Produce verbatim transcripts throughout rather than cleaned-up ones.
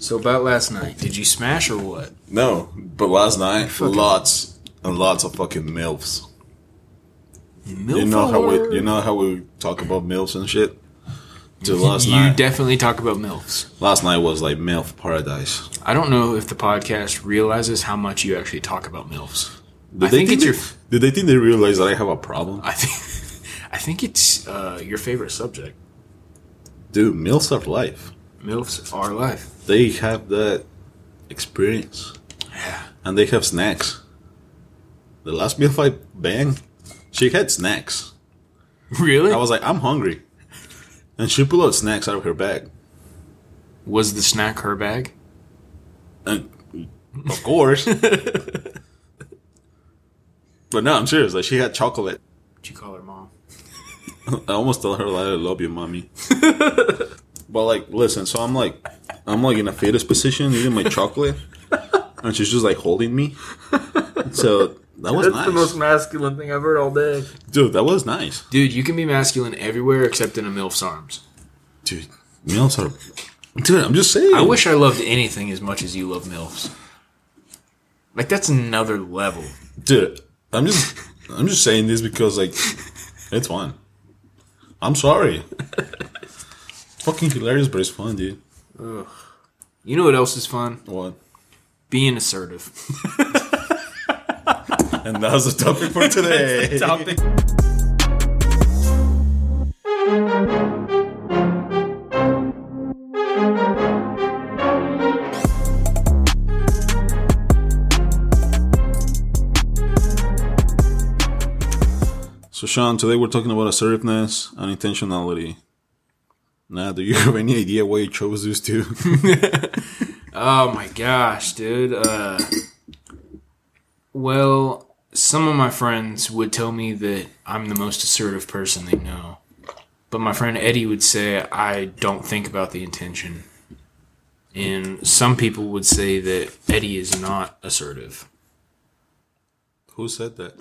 So about last night, did you smash or what? No, but last night, fucking lots and lots of fucking MILFs. MILF you know how we, you know how we talk about MILFs and shit. Dude, last you night, definitely talk about MILFs. Last night was like MILF paradise. I don't know if the podcast realizes how much you actually talk about MILFs. Did I think, think it's they, your. Did they think they realize that I have a problem? I think, I think it's uh, your favorite subject. Dude, MILFs are life. MILFs are life. They have that experience. Yeah. And they have snacks. The last MILF I banged, she had snacks. Really? I was like, I'm hungry. And she pulled out snacks out of her bag. Was the snack her bag? And, of course. But no, I'm serious. Like, she had chocolate. Did you call her mom? I almost told her, like, I love you, mommy. But, like, listen, so I'm, like, I'm, like, in a fetus position eating my chocolate. And she's just, like, holding me. So... That was That's nice. The most masculine thing I've heard all day. Dude, that was nice. Dude, you can be masculine everywhere except in a MILF's arms. Dude, MILFs are... Dude, I'm just saying. I wish I loved anything as much as you love MILFs. Like, that's another level. Dude, I'm just I'm just saying this because, like, it's fun. I'm sorry. Fucking hilarious, but it's fun, dude. Ugh. You know what else is fun? What? Being assertive. And that was the topic for today. That's the topic. So, Shawn, today we're talking about assertiveness and intentionality. Now, do you have any idea why you chose these two? Oh my gosh, dude. Uh, well... Some of my friends would tell me that I'm the most assertive person they know. But my friend Eddy would say I don't think about the intention. And some people would say that Eddy is not assertive. Who said that?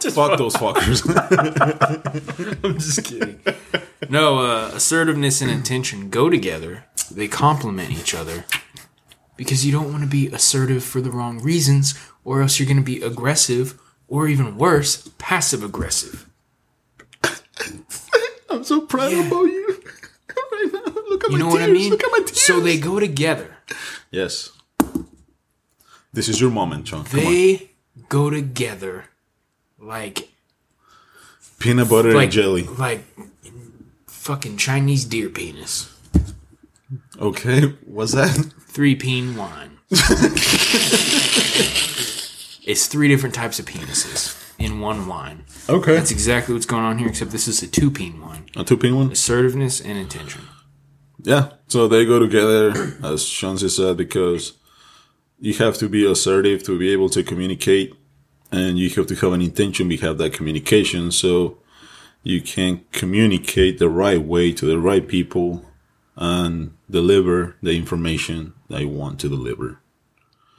Just fuck those fuckers. I'm just kidding. No, uh, assertiveness and intention go together. They complement each other. Because you don't want to be assertive for the wrong reasons, or else you're going to be aggressive, or even worse, passive-aggressive. I'm so proud yeah. about you right now. Look at you my know tears. What I mean? Look at my tears. So they go together. Yes. This is your moment, John. Come they on. Go together like... Peanut butter like, and jelly. Like fucking Chinese deer penis. Okay, what's that? Three-peen wine. It's three different types of penises in one wine. Okay. That's exactly what's going on here, except this is a two-peen wine. A two-peen one? Assertiveness and intention. Yeah, so they go together, as Chauncey said, because you have to be assertive to be able to communicate, and you have to have an intention to have that communication, so you can communicate the right way to the right people and deliver the information that you want to deliver.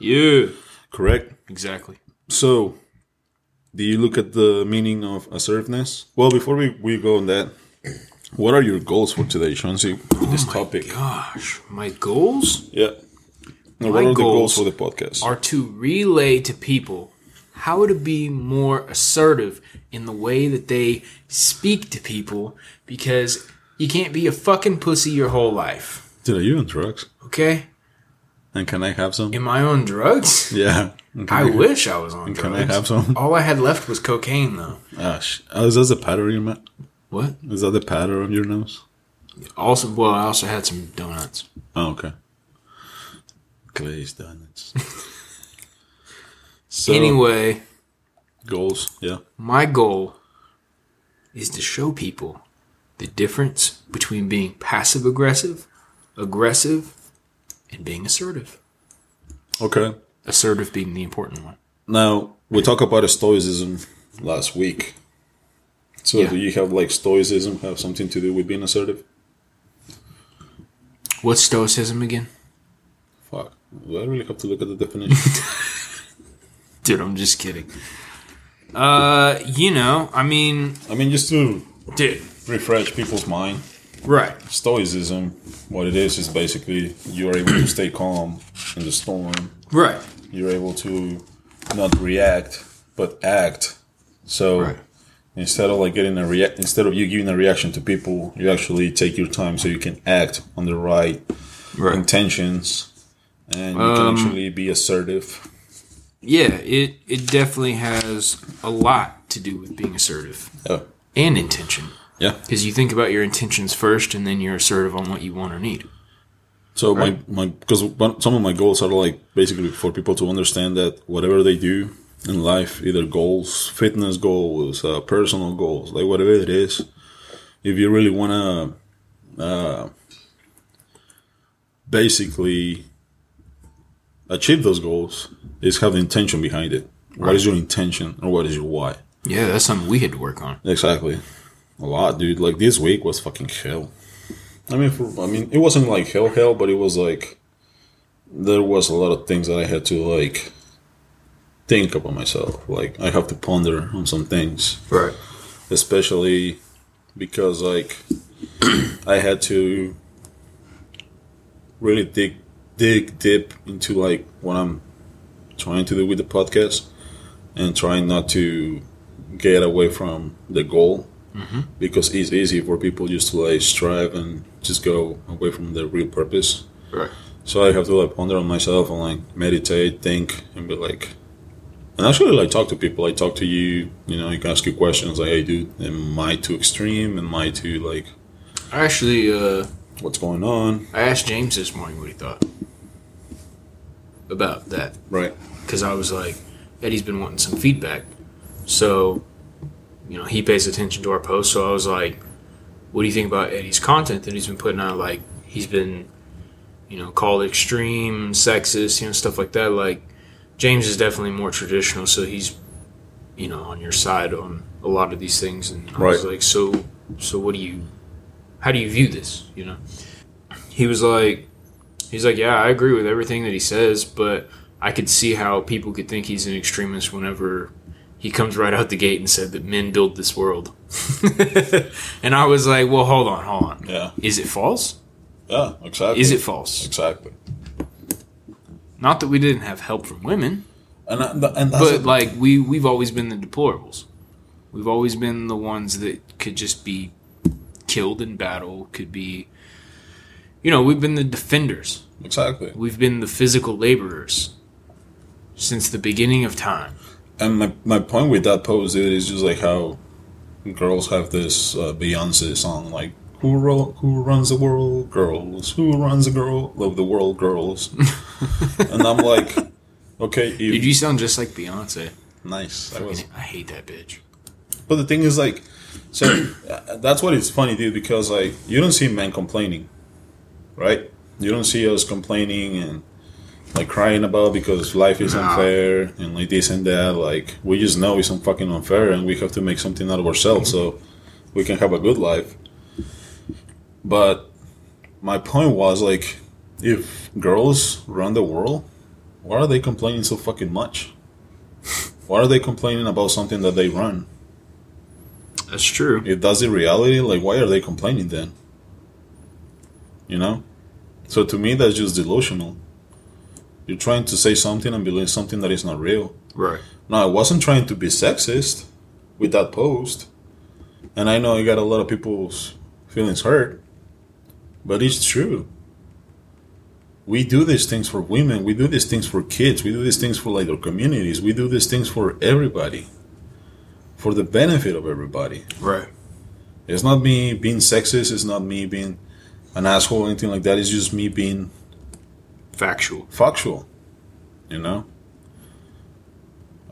Yeah. Correct? Exactly. So, do you look at the meaning of assertiveness? Well, before we, we go on that, what are your goals for today, Chauncey, with oh this topic? Oh, gosh. My goals? Yeah. Now, what are goals the goals for the podcast? Are to relay to people how to be more assertive in the way that they speak to people, because you can't be a fucking pussy your whole life. Dude, are you on drugs? Okay. And can I have some? Am I on drugs? Yeah. I, I wish I was on and drugs. Can I have some? All I had left was cocaine, though. Oh, sh- oh is that the powder in your mouth? What? Is that the powder on your nose? Also, well, I also had some donuts. Oh, okay. Glazed donuts. So, anyway. Goals, yeah. My goal is to show people the difference between being passive-aggressive, aggressive, and being assertive. Okay. Assertive being the important one. Now, we talked about stoicism last week. So yeah. Do you have, like, stoicism have something to do with being assertive? What's stoicism again? Fuck. Do I really have to look at the definition? Dude, I'm just kidding. Uh, you know, I mean... I mean, just to... Dude. Refresh people's mind. Right. Stoicism, what it is, is basically you're able to stay calm in the storm. Right. You're able to not react, but act. So right. instead of like getting a react, instead of you giving a reaction to people, you actually take your time so you can act on the right, right. intentions, and you um, can actually be assertive. Yeah, it, it definitely has a lot to do with being assertive yeah. and intention. Yeah. Because you think about your intentions first, and then you're assertive on what you want or need. So right? my my because some of my goals are like basically for people to understand that whatever they do in life, either goals, fitness goals, uh, personal goals, like whatever it is, if you really want to uh, basically achieve those goals, is have the intention behind it. Right. What is your intention, or what is your why? Yeah, that's something we had to work on. Exactly. A lot, dude. Like, this week was fucking hell. I mean, for, I mean, it wasn't like hell, hell, but it was like there was a lot of things that I had to like think about myself. Like, I have to ponder on some things, right? Especially because like I had to really dig, dig deep into like what I'm trying to do with the podcast and trying not to get away from the goal. Mm-hmm. Because it's easy for people just to like strive and just go away from their real purpose. Right. So I have to like ponder on myself and like meditate, think, and be like, and actually like talk to people. I talk to you, you know, you can ask you questions like, hey, dude, am I too extreme? Am I too like? I actually, uh, what's going on? I asked James this morning what he thought about that. Right. Because I was like, Eddie's been wanting some feedback, so. You know, he pays attention to our posts, so I was like, what do you think about Eddie's content that he's been putting out? Like, he's been, you know, called extreme, sexist, you know, stuff like that. Like, James is definitely more traditional, so he's, you know, on your side on a lot of these things. And I right. was like, so, so what do you, how do you view this, you know? He was like, he's like, yeah, I agree with everything that he says, but I could see how people could think he's an extremist whenever he comes right out the gate and said that men build this world. And I was like, well, hold on, hold on. Yeah. Is it false? Yeah, exactly. Is it false? Exactly. Not that we didn't have help from women. And, and that's but, a- like, we, we've always been the deplorables. We've always been the ones that could just be killed in battle, could be... You know, we've been the defenders. Exactly. We've been the physical laborers since the beginning of time. And my my point with that post, dude, is just like how girls have this uh, Beyonce song, like who ro- who runs the world, girls, who runs the girl, love the world, girls. And I'm like, okay, if, dude, you sound just like Beyonce. Nice, I, was, I hate that bitch. But the thing is, like, so that's what it's funny, dude, because like you don't see men complaining, right? You don't see us complaining and. Like, crying about because life is unfair and like this and that. Like, we just know it's fucking unfair and we have to make something out of ourselves so we can have a good life. But my point was, like, if girls run the world, why are they complaining so fucking much? Why are they complaining about something that they run? That's true. If that's the reality, like, why are they complaining then? You know? So to me, that's just delusional. You're trying to say something and believe something that is not real. Right. Now, I wasn't trying to be sexist with that post. And I know I got a lot of people's feelings hurt. But it's true. We do these things for women. We do these things for kids. We do these things for like our communities. We do these things for everybody. For the benefit of everybody. Right. It's not me being sexist. It's not me being an asshole or anything like that. It's just me being... Factual. Factual. You know?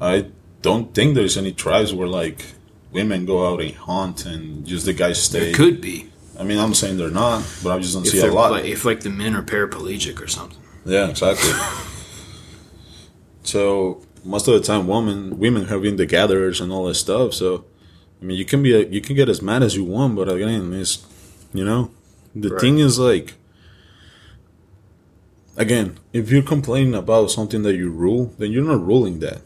I don't think there's any tribes where, like, women go out and hunt and just the guys stay. There could be. I mean, I'm saying they're not, but I just don't if see a lot. Like, if, like, the men are paraplegic or something. Yeah, exactly. So, most of the time, women women have been the gatherers and all that stuff. So, I mean, you can be a, you can get as mad as you want, but again, it's, you know? The right. thing is, like... Again, if you're complaining about something that you rule, then you're not ruling that.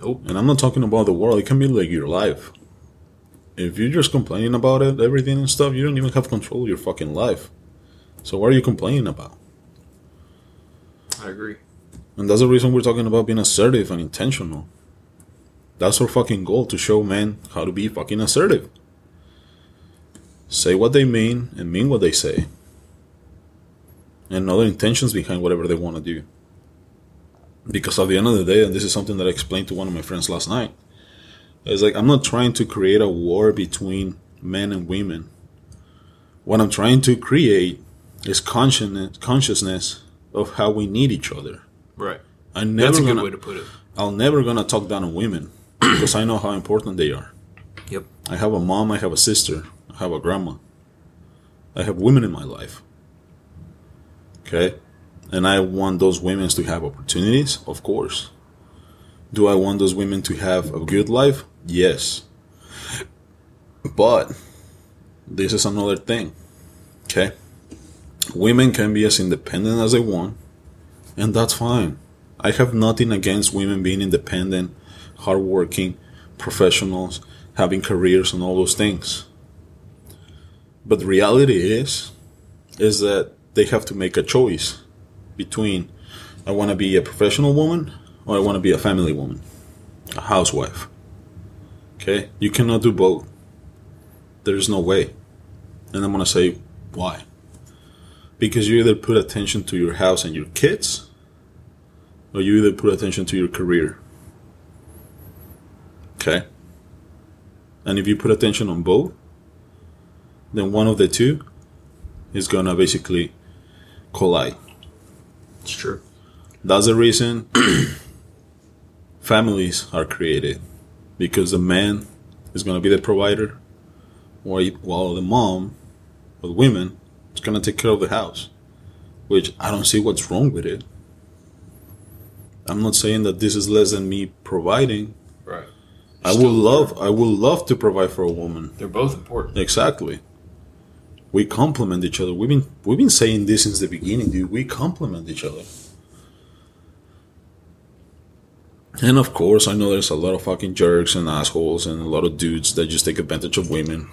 Nope. And I'm not talking about the world. It can be like your life. if you're just complaining about it, everything and stuff, you don't even have control of your fucking life. So what are you complaining about? I agree. And that's the reason we're talking about being assertive and intentional. That's our fucking goal, to show men how to be fucking assertive. Say what they mean and mean what they say. And know their intentions behind whatever they want to do. Because at the end of the day, and this is something that I explained to one of my friends last night, it's like, I'm not trying to create a war between men and women. What I'm trying to create is conscien- consciousness of how we need each other. Right. I never That's a gonna, good way to put it. I'm never going to talk down on women because I know how important they are. Yep. I have a mom, I have a sister, I have a grandma. I have women in my life. Okay? And I want those women to have opportunities? Of course. Do I want those women to have a good life? Yes. But this is another thing. Okay? Women can be as independent as they want, and that's fine. I have nothing against women being independent, hardworking, professionals, having careers and all those things. But the reality is, is that they have to make a choice between, I want to be a professional woman or I want to be a family woman, a housewife. Okay? You cannot do both. There is no way. And I'm going to say, why? Because you either put attention to your house and your kids, or you either put attention to your career. Okay? And if you put attention on both, then one of the two is going to basically collide. It's true. That's the reason families are created. Because the man is going to be the provider, while the mom, or the women, is going to take care of the house. Which I don't see what's wrong with it. I'm not saying that this is less than me providing. Right. I would love, I would love to provide for a woman. They're both important. Exactly. We complement each other. We've been we've been saying this since the beginning, dude. We complement each other. And of course, I know there's a lot of fucking jerks and assholes and a lot of dudes that just take advantage of women.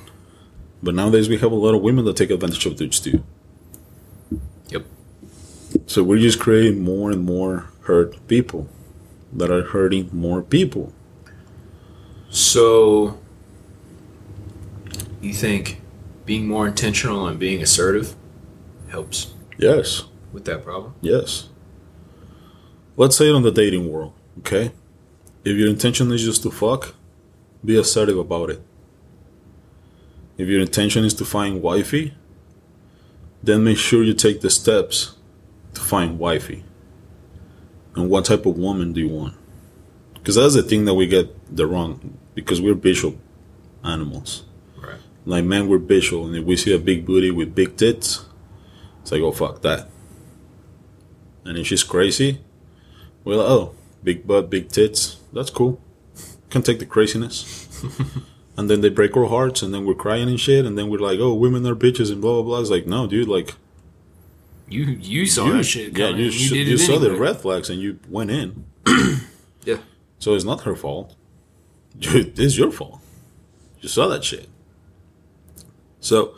But nowadays, we have a lot of women that take advantage of dudes too. Yep. So we're just creating more and more hurt people that are hurting more people. So, you think being more intentional and being assertive helps? Yes. With that problem? Yes. Let's say it on the dating world, okay? If your intention is just to fuck, be assertive about it. If your intention is to find wifey, then make sure you take the steps to find wifey. And what type of woman do you want? Because that's the thing that we get the wrong, because we're visual animals. Like, man, we're visual, and if we see a big booty with big tits, it's like, oh, fuck that. And if she's crazy, we're like, oh, big butt, big tits, that's cool. Can take the craziness. And then they break our hearts, and then we're crying and shit, and then we're like, oh, women are bitches, and blah, blah, blah. It's like, no, dude, like... You you saw you, that shit coming. Yeah, you, you, sh- you saw anyway. The red flags, and you went in. Yeah. So it's not her fault. Dude, it's your fault. You saw that shit. So,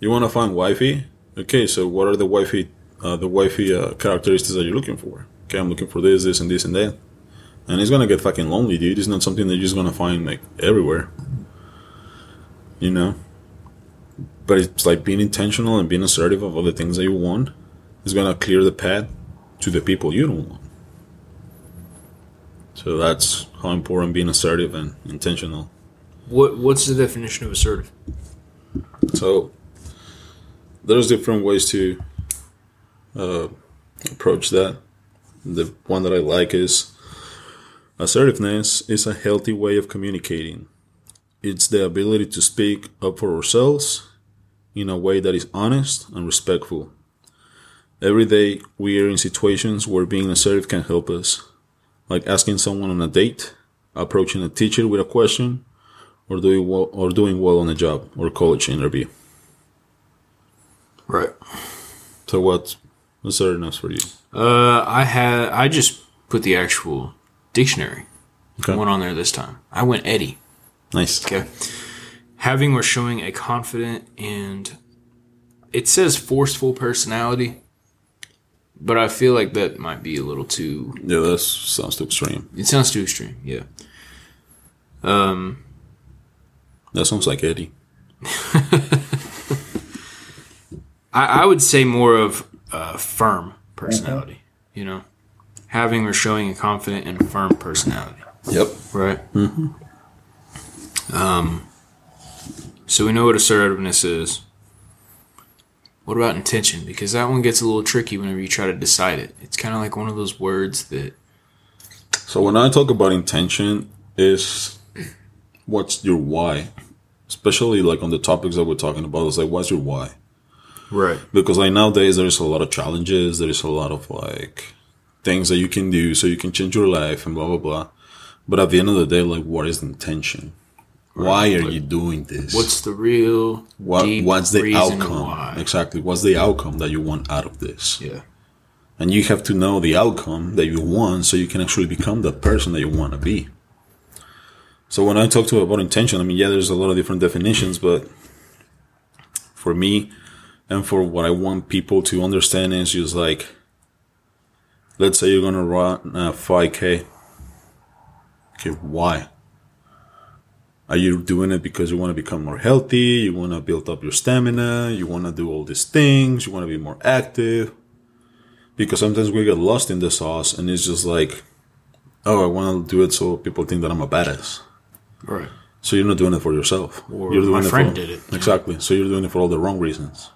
you want to find wifey? Okay, so what are the wifey, uh, the wifey uh, characteristics that you're looking for? Okay, I'm looking for this, this, and this, and that. And it's gonna get fucking lonely, dude. It's not something that you're just gonna find like everywhere, you know. But it's like being intentional and being assertive of all the things that you want is gonna clear the path to the people you don't want. So that's how important being assertive and intentional. What What's the definition of assertive? So, there's different ways to uh, approach that. The one that I like is assertiveness is a healthy way of communicating. It's the ability to speak up for ourselves in a way that is honest and respectful. Every day we are in situations where being assertive can help us, like asking someone on a date, approaching a teacher with a question, Or doing well, or doing well on a job or college interview. Right. So what's assertiveness for you? Uh, I had I just put the actual dictionary. Okay. One on there this time. I went Eddy. Nice. Okay. having or showing a confident and, it says forceful personality, but I feel like that might be a little too... Yeah, that sounds too extreme. It sounds too extreme, yeah. Um, That sounds like Eddy. I, I would say more of a firm personality, you know? Having or showing a confident and firm personality. Yep. Right? Mm-hmm. Um, so we know what assertiveness is. What about intention? Because that one gets a little tricky whenever you try to decide it. It's kind of like one of those words that... So when I talk about intention, is what's your why? Especially like on the topics that we're talking about, it's like, what's your why? Right. Because like nowadays, there's a lot of challenges. There's a lot of like things that you can do so you can change your life and blah, blah, blah. But at the end of the day, like, what is the intention? Why are you doing this? What's the real what, deep What's the outcome? Why? Exactly. What's the outcome that you want out of this? Yeah. And you have to know the outcome that you want so you can actually become the person that you want to be. So when I talk to about intention, I mean, yeah, there's a lot of different definitions, but for me and for what I want people to understand is just like, let's say you're going to run a five K. Okay, why? Are you doing it because you want to become more healthy? You want to build up your stamina? You want to do all these things? You want to be more active? Because sometimes we get lost in the sauce and it's just like, oh, I want to do it so people think that I'm a badass. Right. So you're not doing it for yourself. Or you're doing my it friend for, did it. Exactly. So you're doing it for all the wrong reasons.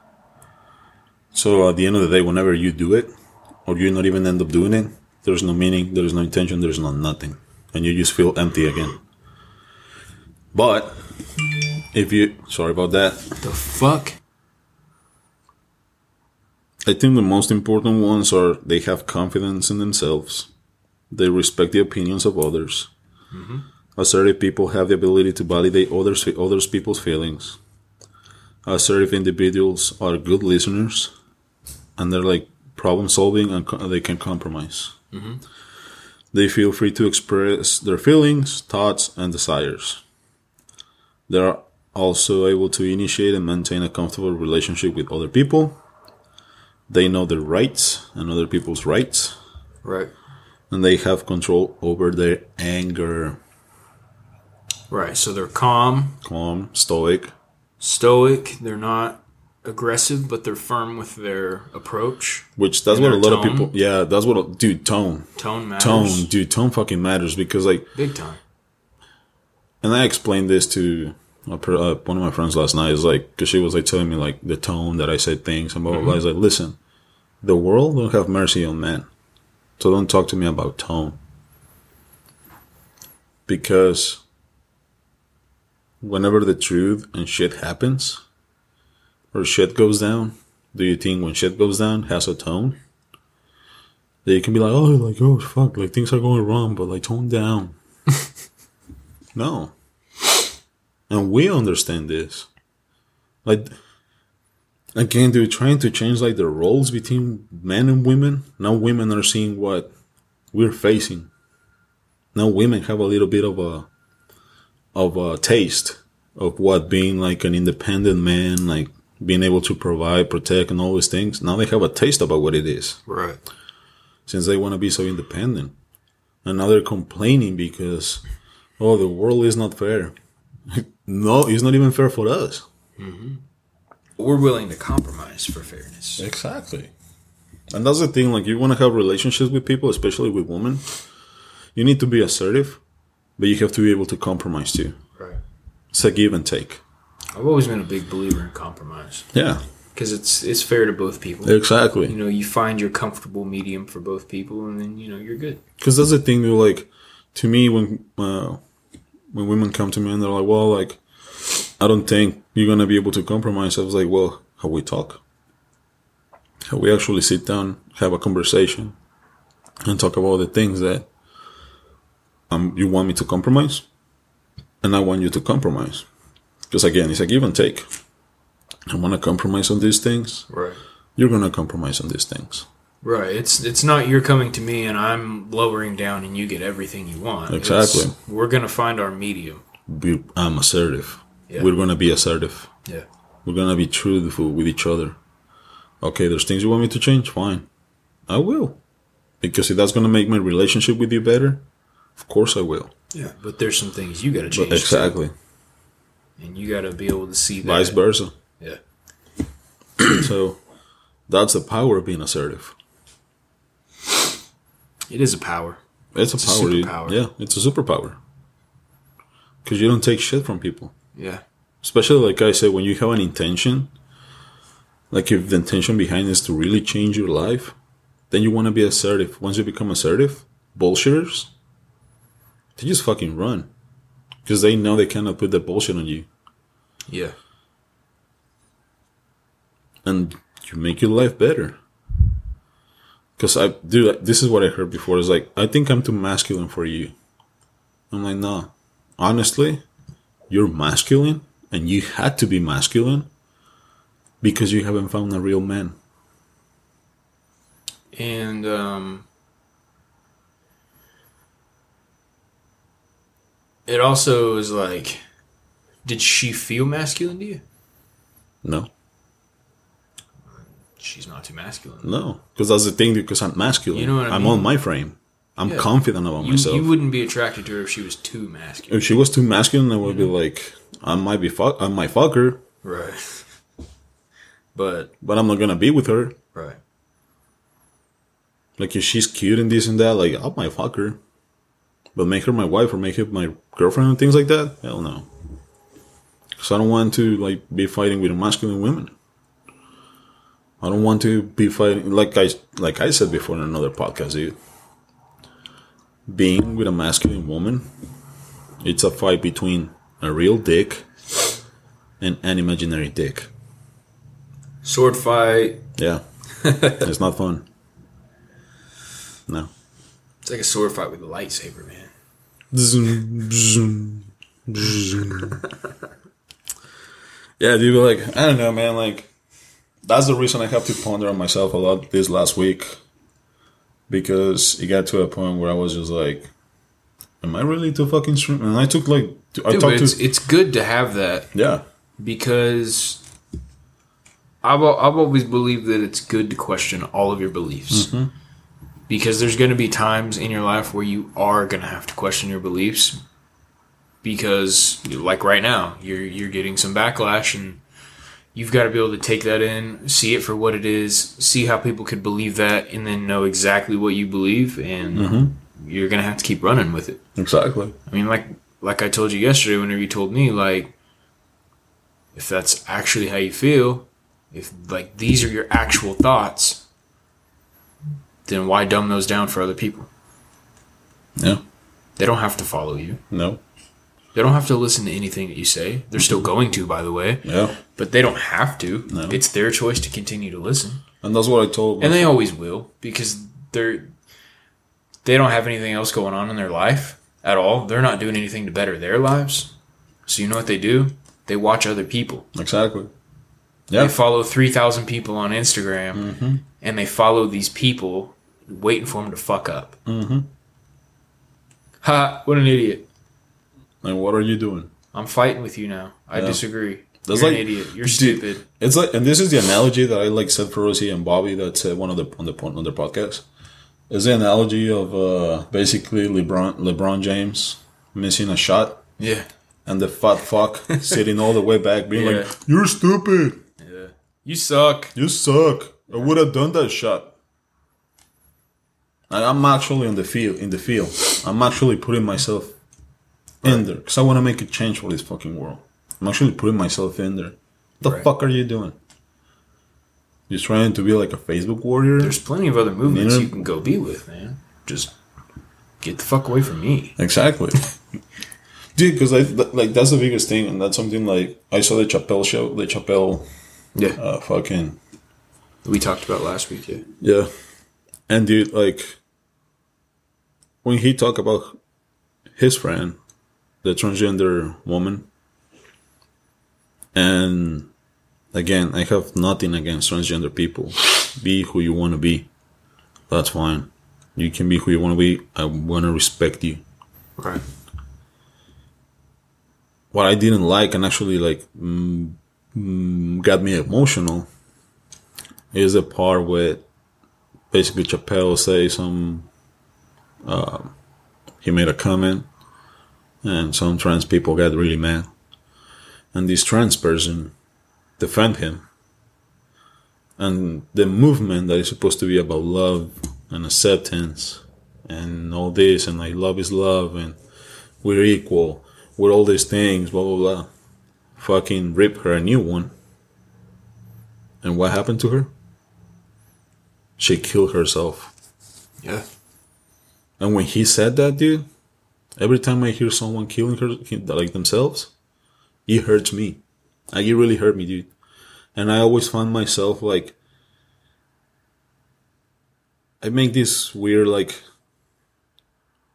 So at the end of the day, whenever you do it, or you not even end up doing it, there's no meaning, there's no intention, there's no nothing. And you just feel empty again. But if you, sorry about that. The fuck? I think the most important ones are they have confidence in themselves. They respect the opinions of others. Mm-hmm. Assertive people have the ability to validate others, others people's feelings. Assertive individuals are good listeners and they're like problem solving and co- they can compromise. Mm-hmm. They feel free to express their feelings, thoughts, and desires. They are also able to initiate and maintain a comfortable relationship with other people. They know their rights and other people's rights. Right. And they have control over their anger. Right. So they're calm. Calm. Stoic. Stoic. They're not aggressive, but they're firm with their approach. Which that's what a lot of people... Yeah, that's what... Dude, tone. Tone matters. Tone. Dude, tone fucking matters because like... Big time. And I explained this to a, uh, one of my friends last night. It's like, because she was like telling me like the tone that I said things and blah, blah, blah. I was like, listen, the world don't have mercy on men. So don't talk to me about tone. Because whenever the truth and shit happens or shit goes down, do you think when shit goes down has a tone? That you can be like, oh, like, oh, fuck, like things are going wrong, but like tone down. No. And we understand this. Like, again, dude, trying to change like the roles between men and women. Now women are seeing what we're facing. Now women have a little bit of a of a taste of what being like an independent man, like being able to provide, protect, and all these things. Now they have a taste about what it is. Right. Since they want to be so independent. And now they're complaining because... Oh, the world is not fair. No, it's not even fair for us. Mm-hmm. We're willing to compromise for fairness. Exactly. And that's the thing. Like, you want to have relationships with people, especially with women. You need to be assertive, but you have to be able to compromise too. Right. It's a give and take. I've always been a big believer in compromise. Yeah. Because it's it's fair to both people. Exactly. You know, you find your comfortable medium for both people, and then, you know, you're good. Because that's the thing. You're like, to me, when... Uh, When women come to me and they're like, well, like, I don't think you're going to be able to compromise. I was like, well, how we talk? How we actually sit down, have a conversation, and talk about the things that um you want me to compromise, and I want you to compromise. Because, again, it's a give and take. I want to compromise on these things. Right. You're going to compromise on these things. Right. It's it's not you're coming to me and I'm lowering down and you get everything you want. Exactly. It's, we're going to find our medium. I'm assertive. yeah. we're gonna be assertive. Yeah, we're gonna be truthful with each other. Okay, there's things you want me to change. Fine, I will, because if that's gonna make my relationship with you better, of course I will. Yeah, but there's some things you gotta change. But exactly. Too. And you gotta be able to see that. Vice versa. Yeah. So that's the power of being assertive. It is a power. It's, it's a power. A superpower. Yeah, it's a superpower. Because you don't take shit from people. Yeah. Especially, like I said, when you have an intention, like if the intention behind is to really change your life, then you want to be assertive. Once you become assertive, bullshitters, they just fucking run. Because they know they cannot put that bullshit on you. Yeah. And you make your life better. Because I do. This is what I heard before. It's like, I think I'm too masculine for you. I'm like, no. Honestly, you're masculine, and you had to be masculine because you haven't found a real man. And um, it also is like, did she feel masculine to you? No. She's not too masculine. No, because that's the thing, because I'm masculine. You know what I mean? I'm on my frame. I'm yeah. confident about you, myself. You wouldn't be attracted to her if she was too masculine. If she was too masculine, I would mm-hmm. be like, I might be fuck, I might fuck her. Right. But but I'm not going to be with her. Right. Like, if she's cute and this and that, like, I might fuck her. But make her my wife or make her my girlfriend and things like that? Hell no. Because I don't want to, like, be fighting with masculine women. I don't want to be fighting, like I like I said before in another podcast, dude. Being with a masculine woman, it's a fight between a real dick and an imaginary dick. Sword fight. Yeah. It's not fun. No. It's like a sword fight with a lightsaber, man. Zoom, zoom, zoom. Yeah, dude, like, I don't know, man, like, that's the reason I have to ponder on myself a lot this last week, because it got to a point where I was just like, am I really too fucking strong? And I took like... I Dude, talked it's, to... it's good to have that. Yeah. Because I've, I've always believed that it's good to question all of your beliefs. Mm-hmm. Because there's going to be times in your life where you are going to have to question your beliefs. Because, like right now, you're you're getting some backlash and... You've got to be able to take that in, see it for what it is, see how people could believe that, and then know exactly what you believe, and mm-hmm. you're going to have to keep running with it. Exactly. I mean, like like I told you yesterday, whenever you told me, like, if that's actually how you feel, if, like, these are your actual thoughts, then why dumb those down for other people? No. They don't have to follow you. No. They don't have to listen to anything that you say. They're still going to, by the way. Yeah. But they don't have to. No. It's their choice to continue to listen. And that's what I told them. And they always will, because they're, they don't have anything else going on in their life at all. They're not doing anything to better their lives. So you know what they do? They watch other people. Exactly. Yeah. They follow three thousand people on Instagram, mm-hmm. and they follow these people waiting for them to fuck up. Mm-hmm. Ha, what an idiot. Like, what are you doing? I'm fighting with you now. I yeah. disagree. That's You're like, an idiot. You're dude, stupid. It's like, and this is the analogy that I like said for Rosie and Bobby that said one of the on the on their podcast. It's the analogy of uh, basically LeBron LeBron James missing a shot. Yeah. And the fat fuck sitting all the way back, being yeah. like, "You're stupid. Yeah. You suck. You suck. I would have done that shot." And I'm actually on the field. In the field, I'm actually putting myself. Right. In there, because I want to make a change for this fucking world. I'm actually putting myself in there. What the right. fuck are you doing? You're trying to be like a Facebook warrior? There's plenty of other movements you can go be with, man. Just get the fuck away from me. Exactly. Dude, because th- like that's the biggest thing, and that's something like I saw the Chappelle show, the Chappelle yeah. uh, fucking... We talked about last week, yeah. Yeah. And dude, like, when he talked about his friend... the transgender woman. And again, I have nothing against transgender people. Be who you want to be. That's fine. You can be who you want to be. I want to respect you. Right. what I didn't like and actually like mm, mm, got me emotional is the part with basically Chappelle say some, uh, he made a comment and some trans people got really mad. And this trans person defend him. And the movement that is supposed to be about love and acceptance and all this and like love is love and we're equal, we're all these things, blah, blah, blah. Fucking rip her a new one. And what happened to her? She killed herself. Yeah. And when he said that, dude, every time I hear someone killing her, like themselves, it hurts me. Like, it really hurt me, dude. And I always find myself, like, I make this weird, like,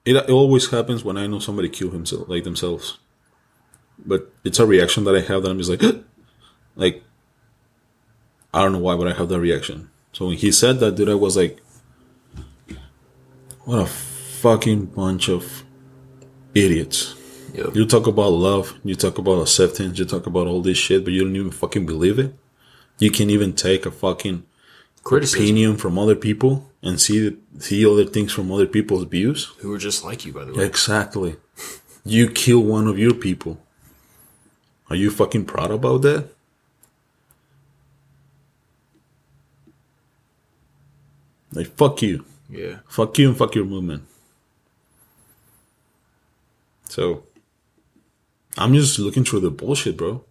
it, it always happens when I know somebody kill himself, like, themselves. But it's a reaction that I have that I'm just like, like, I don't know why, but I have that reaction. So when he said that, dude, I was like, what a fucking bunch of idiots. Yep. You talk about love, you talk about acceptance, you talk about all this shit, but you don't even fucking believe it. You can't even take a fucking criticism, opinion from other people and see the, see other things from other people's views. Who are just like you, by the way. Exactly. You kill one of your people. Are you fucking proud about that? Like, fuck you. Yeah. Fuck you and fuck your movement. So, I'm just looking through the bullshit, bro.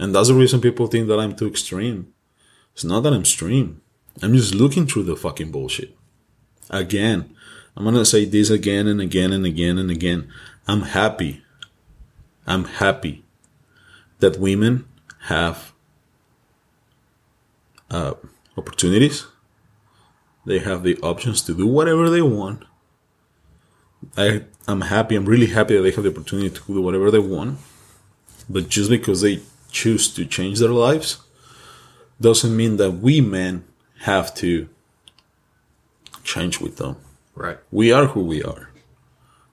And that's the reason people think that I'm too extreme. It's not that I'm extreme. I'm just looking through the fucking bullshit. Again, I'm going to say this again and again and again and again. I'm happy. I'm happy that women have uh, opportunities. They have the options to do whatever they want. I, I'm happy. I'm really happy that they have the opportunity to do whatever they want. But just because they choose to change their lives doesn't mean that we men have to change with them. Right. We are who we are.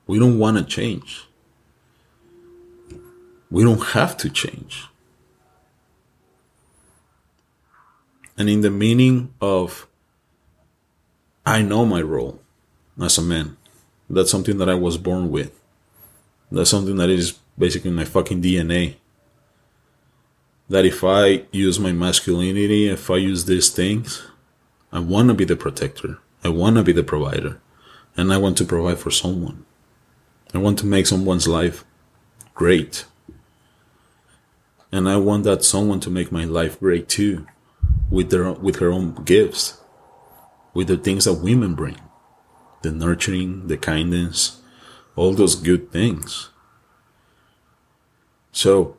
We don't want to change. We don't have to change. And in the meaning of I know my role as a man. That's something that I was born with. That's something that is basically my fucking D N A. That if I use my masculinity, if I use these things, I want to be the protector. I want to be the provider. And I want to provide for someone. I want to make someone's life great. And I want that someone to make my life great too. With their, with her own gifts. With the things that women bring. The nurturing, the kindness, all those good things. So,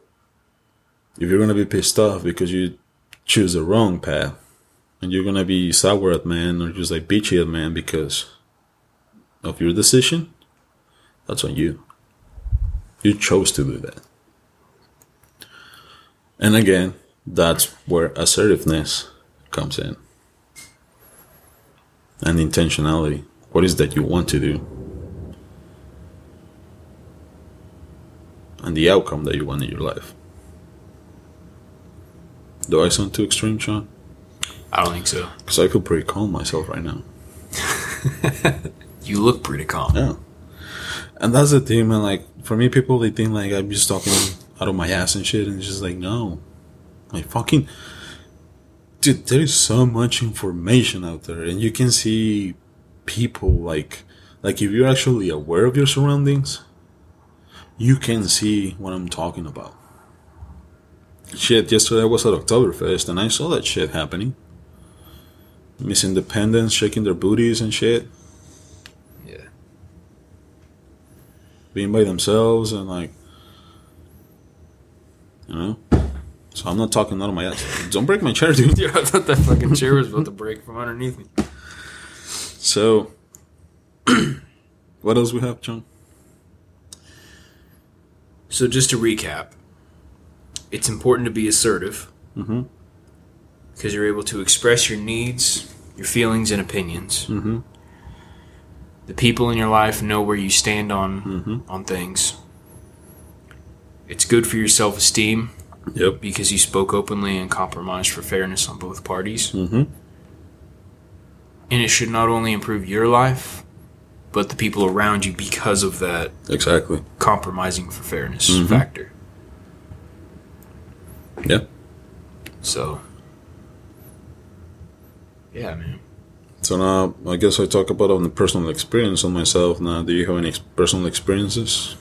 if you're going to be pissed off because you choose the wrong path, and you're going to be sour at man or just like bitchy at man because of your decision, that's on you. You chose to do that. And again, that's where assertiveness comes in. And intentionality. What is that you want to do? And the outcome that you want in your life. Do I sound too extreme, Shawn? I don't think so. Because I feel pretty calm myself right now. You look pretty calm. Yeah. And that's the thing, man. Like, for me, people, they think, like, I'm just talking out of my ass and shit. And it's just like, no. Like, fucking... Dude, there is so much information out there, and you can see people like, like if you're actually aware of your surroundings, you can see what I'm talking about. Shit, yesterday I was at Oktoberfest, and I saw that shit happening. Miss Independence shaking their booties and shit. Yeah. Being by themselves and like, you know. So I'm not talking out of my ass. Don't break my chair, dude. Yeah, I thought that fucking chair was about to break from underneath me. So, what else we have, John? So just to recap, it's important to be assertive mm-hmm. because you're able to express your needs, your feelings, and opinions. Mm-hmm. The people in your life know where you stand on mm-hmm. on things. It's good for your self-esteem. Yep. Because you spoke openly and compromised for fairness on both parties. Mm-hmm. And it should not only improve your life, but the people around you because of that. Exactly. Compromising for fairness mm-hmm. factor. Yeah. So. Yeah, man. So now, I guess I talk about on the personal experience on myself. Now, do you have any personal experiences?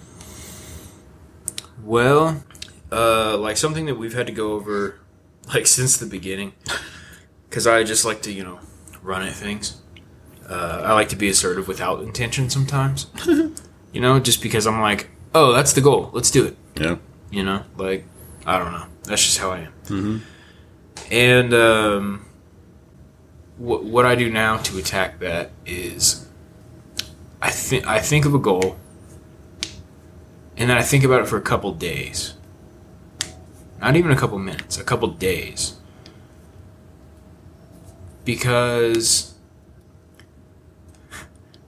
Well, uh, like something that we've had to go over, like since the beginning, because I just like to, you know, run at things. Uh, I like to be assertive without intention sometimes, you know, just because I'm like, oh, that's the goal. Let's do it. Yeah. You know, like, I don't know. That's just how I am. Mm-hmm. And um, wh- what I do now to attack that is I, th- I think of a goal, and then I think about it for a couple days. Not even a couple minutes, a couple days. Because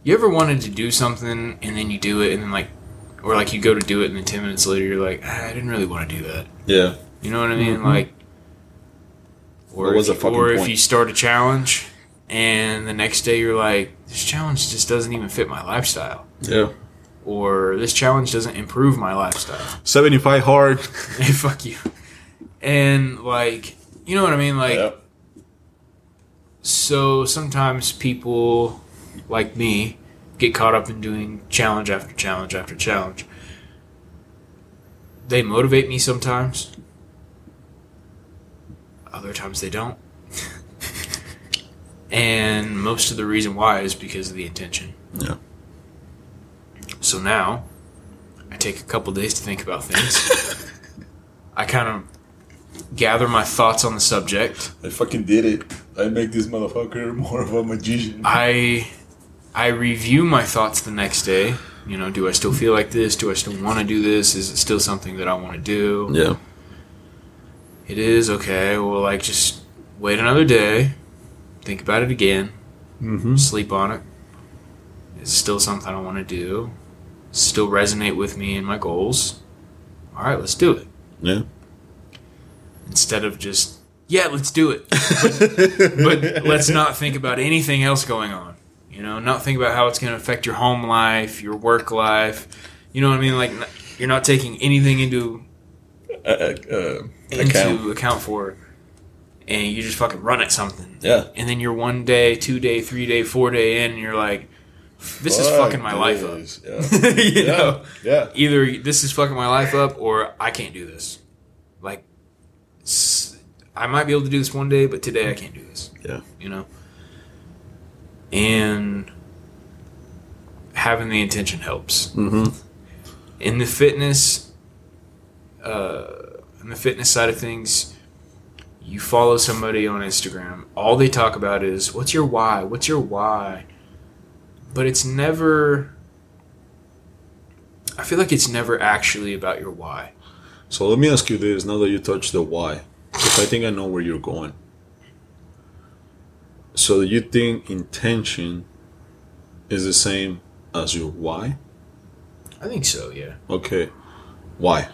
you ever wanted to do something and then you do it and then like, or like you go to do it and then ten minutes later you're like, ah, I didn't really want to do that. Yeah. You know what I mean? Mm-hmm. Like, or, was if, a or if you start a challenge and the next day you're like, this challenge just doesn't even fit my lifestyle. Yeah. Or this challenge doesn't improve my lifestyle. seventy-five hard. Hey, fuck you. And like, you know what I mean? Like. Yeah. So sometimes people, like me, get caught up in doing challenge after challenge after challenge. They motivate me sometimes. Other times they don't. And most of the reason why is because of the intention. Yeah. So now, I take a couple days to think about things. I kind of gather my thoughts on the subject. I fucking did it. I make this motherfucker more of a magician. I I review my thoughts the next day. You know, do I still feel like this? Do I still want to do this? Is it still something that I want to do? Yeah. It is, okay. Well, like, just wait another day. Think about it again. Mm-hmm. Sleep on it. Is it still something I want to do? Still resonate with me and my goals? All right, let's do it. Yeah. Instead of just... yeah, let's do it. But, but let's not think about anything else going on. You know, not think about how it's going to affect your home life, your work life. You know what I mean? Like, you're not taking anything into, uh, uh, into account. account for, and you just fucking run at something. Yeah. And then you're one day, two day, three day, four day in, and you're like, this Fuck is fucking my life is. up. Yeah. you yeah. know? Yeah. Either this is fucking my life up, or I can't do this. Like, I might be able to do this one day, but today I can't do this. Yeah. You know? And having the intention helps. Mm-hmm. In the fitness, uh, in the fitness side of things, you follow somebody on Instagram. All they talk about is, what's your why? What's your why? But it's never... I feel like it's never actually about your why. So let me ask you this, now that you touched the why. Because I think I know where you're going. So you think intention is the same as your why? I think so, yeah. Okay. Why?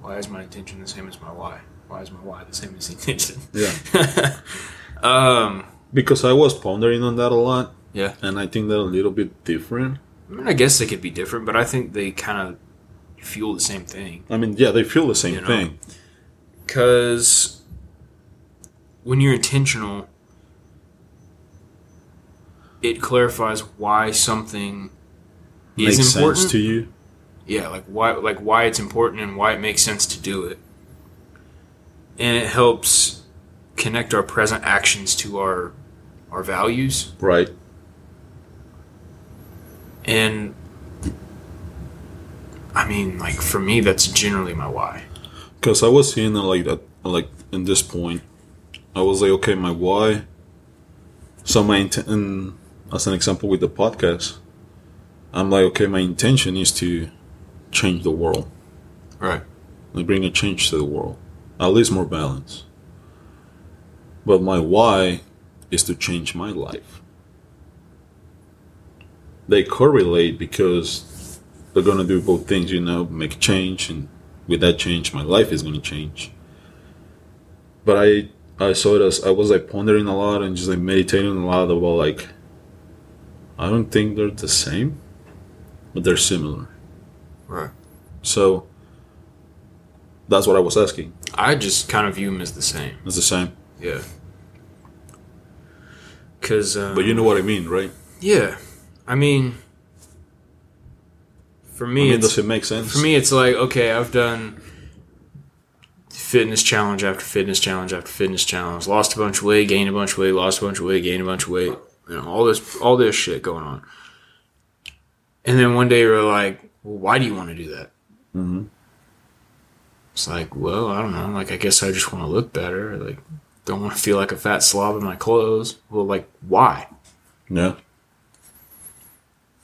Why is my intention the same as my why? Why is my why the same as the intention? Yeah. um, because I was pondering on that a lot. Yeah. And I think they're a little bit different. I mean, I guess they could be different, but I think they kind of fuel the same thing. I mean, yeah, they fuel the same you know? thing. Because when you're intentional, it clarifies why something is makes important sense to you. Yeah, like why, like why it's important and why it makes sense to do it, and it helps connect our present actions to our our values. Right. And I mean, like for me, that's generally my why. Because I was seeing that, like, that, like, in this point, I was like, okay, my why. So my intent, as an example with the podcast, I'm like, okay, my intention is to change the world. Right. Like, bring a change to the world. At least more balance. But my why is to change my life. They correlate because They're gonna do both things, you know, make a change, and with that change, my life is gonna change. But I, I saw it as I was like pondering a lot and just like meditating a lot about like, I don't think they're the same, but they're similar. Right. So that's what I was asking. I just kind of view them as the same. As the same. Yeah. Cause, um, but you know what I mean, right? Yeah. I mean, for me, I mean, it's, does it make sense? For me, it's like, okay, I've done fitness challenge after fitness challenge after fitness challenge, lost a bunch of weight, gained a bunch of weight, lost a bunch of weight, gained a bunch of weight, you know, all this, all this shit going on. And then one day we're like, well, why do you want to do that? Mm-hmm. It's like, well, I don't know. Like, I guess I just want to look better. Like, don't want to feel like a fat slob in my clothes. Well, like, why? No.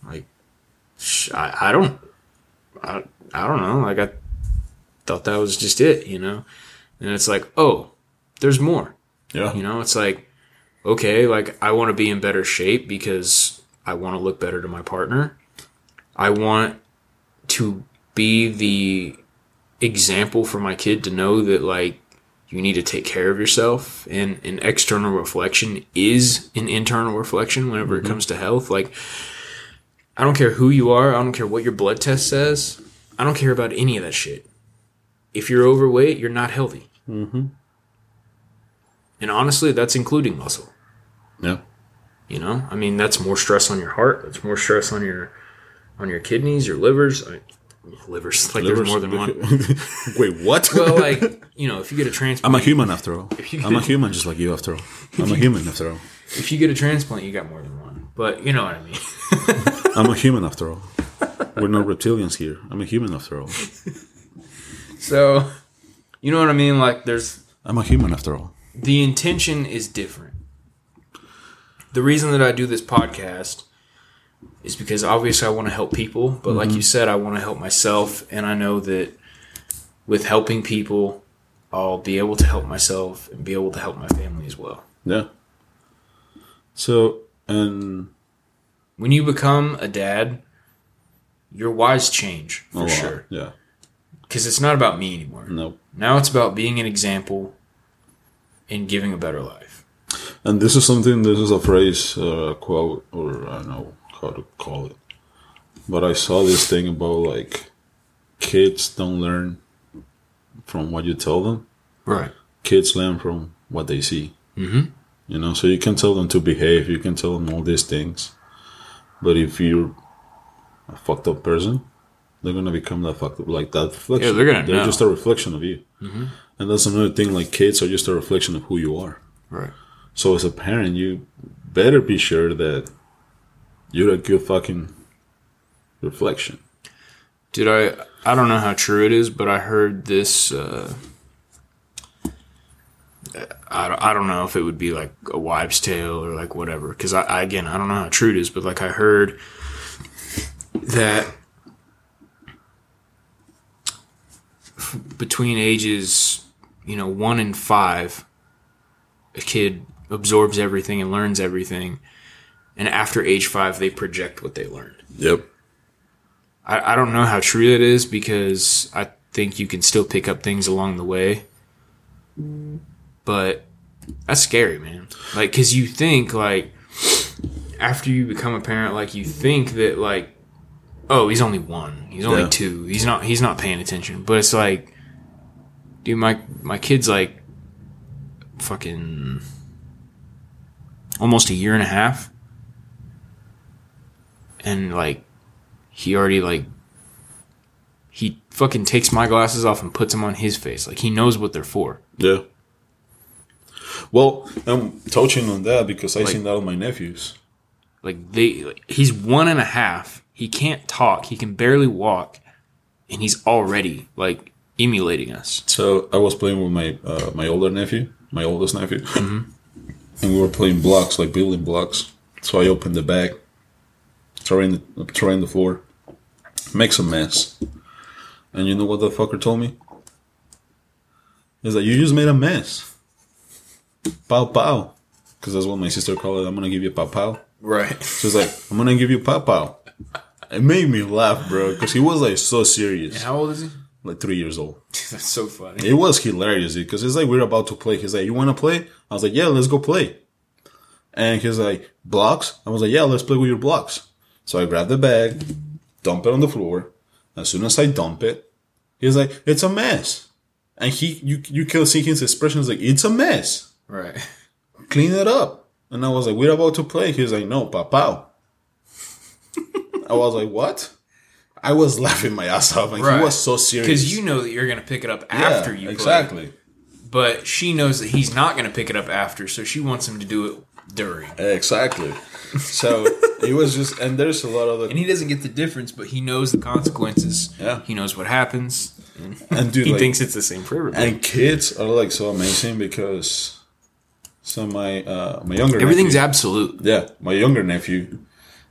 Like, sh- I, I don't, I, I don't know. Like, I thought that was just it, you know? And it's like, oh, there's more. Yeah. You know, it's like, okay, like, I want to be in better shape because I want to look better to my partner. I want to be the example for my kid to know that, like, you need to take care of yourself, and an external reflection is an internal reflection whenever mm-hmm. it comes to health. Like, I don't care who you are. I don't care what your blood test says. I don't care about any of that shit. If you're overweight, you're not healthy. Mm-hmm. And honestly, that's including muscle. Yeah. You know, I mean, that's more stress on your heart. That's more stress on your, on your kidneys, your livers. I, Livers, like livers. There's more than one. Wait, what? Well, like, you know, if you get a transplant, I'm a human after all. I'm a human, just like you after all. I'm a human after all. If you get a transplant, you got more than one. But you know what I mean. I'm a human after all. We're not reptilians here. I'm a human after all. So, you know what I mean? Like, there's. I'm a human after all. The intention is different. The reason that I do this podcast. Is because obviously I want to help people, but mm-hmm. like you said, I want to help myself, and I know that with helping people, I'll be able to help myself and be able to help my family as well. Yeah. So, and when you become a dad, your whys change for oh, sure. Yeah. Because it's not about me anymore. Nope. Now it's about being an example and giving a better life. And this is something, this is a phrase, uh, quote, or I don't know. How to call it, but I saw this thing about like kids don't learn from what you tell them, right? Kids learn from what they see, mm-hmm. you know. So you can tell them to behave, you can tell them all these things, but if you're a fucked up person, they're gonna become that fucked up, like that. Reflection. Yeah, they're gonna. They're know. Just a reflection of you, mm-hmm. and that's another thing. Like kids are just a reflection of who you are, right? So as a parent, you better be sure that. You're a good fucking reflection. Dude, I, I don't know how true it is, but I heard this. Uh, I, I don't know if it would be like a wives' tale or like whatever. Because, I, I again, I don't know how true it is, but like I heard that between ages, you know, one and five, a kid absorbs everything and learns everything. And after age five, they project what they learned. Yep. I, I don't know how true that is because I think you can still pick up things along the way. But that's scary, man. Like, because you think, like, after you become a parent, like, you think that, like, oh, he's only one. He's only yeah. two. He's not He's not paying attention. But it's like, dude, my, my kid's, like, fucking almost a year and a half. And, like, he already, like, he fucking takes my glasses off and puts them on his face. Like, he knows what they're for. Yeah. Well, I'm touching on that because I like, seen that on my nephews. Like, they, like, he's one and a half. He can't talk. He can barely walk. And he's already, like, emulating us. So, I was playing with my uh, my older nephew, my oldest nephew. Mm-hmm. And we were playing blocks, like building blocks. So, I opened the bag. Throwing the, throwing the floor. Makes a mess. And you know what that fucker told me? Is that you just made a mess. Pow pow. Because that's what my sister called it. I'm going to give you pow pow. Right. She's like, I'm going to give you pow pow. It made me laugh, bro, because he was like so serious. And how old is he? Like three years old. That's so funny. It was hilarious because it's like we're about to play. He's like, "You want to play?" I was like, "Yeah, let's go play." And he's like, "Blocks?" I was like, "Yeah, let's play with your blocks." So I grabbed the bag, dump it on the floor. As soon as I dump it, he's like, "It's a mess." And he, you, you can see his expressions like, "It's a mess." Right. "Clean it up." And I was like, "We're about to play." He's like, "No, papao." I was like, "What?" I was laughing my ass off. Like, right. He was so serious. Because you know that you're going to pick it up after yeah, you play. Exactly. But she knows that he's not going to pick it up after, so she wants him to do it during. Exactly. So it was just, and there's a lot of the, and he doesn't get the difference, but he knows the consequences. Yeah, he knows what happens, and, and dude, he like, thinks it's the same for everybody. And kids are like so amazing because, so my uh, my younger everything's nephew, absolute. Yeah, my younger nephew,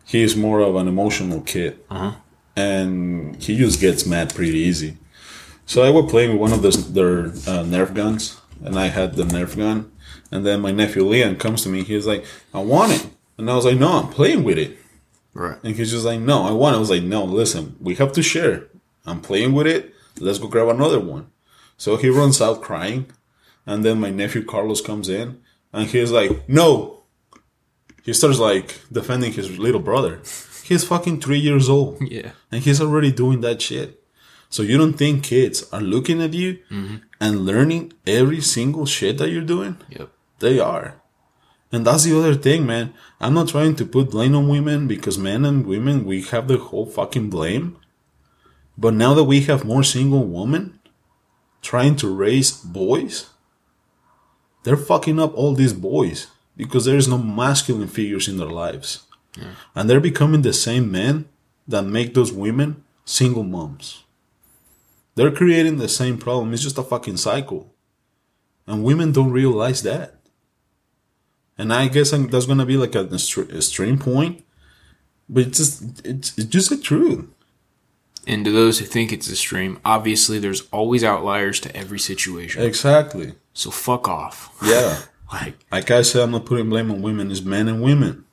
he is more of an emotional kid, uh-huh. and he just gets mad pretty easy. So I was playing with one of the, their uh, Nerf guns, and I had the Nerf gun. And then my nephew Liam comes to me. He's like, "I want it." And I was like, "No, I'm playing with it." Right. And he's just like, "No, I want it." I was like, "No, listen, we have to share. I'm playing with it. Let's go grab another one." So he runs out crying. And then my nephew Carlos comes in. And he's like, "No." He starts like defending his little brother. He's fucking three years old. Yeah. And he's already doing that shit. So you don't think kids are looking at you mm-hmm. and learning every single shit that you're doing? Yep. They are. And that's the other thing, man. I'm not trying to put blame on women because men and women, we have the whole fucking blame. But now that we have more single women trying to raise boys, they're fucking up all these boys because there is no masculine figures in their lives. Yeah. And they're becoming the same men that make those women single moms. They're creating the same problem. It's just a fucking cycle. And women don't realize that. And I guess I'm, that's going to be like a, a stream point. But it's just, it's, it's just the truth. And to those who think it's a stream, obviously there's always outliers to every situation. Exactly. So fuck off. Yeah. like, like I said, I'm not putting blame on women. It's men and women.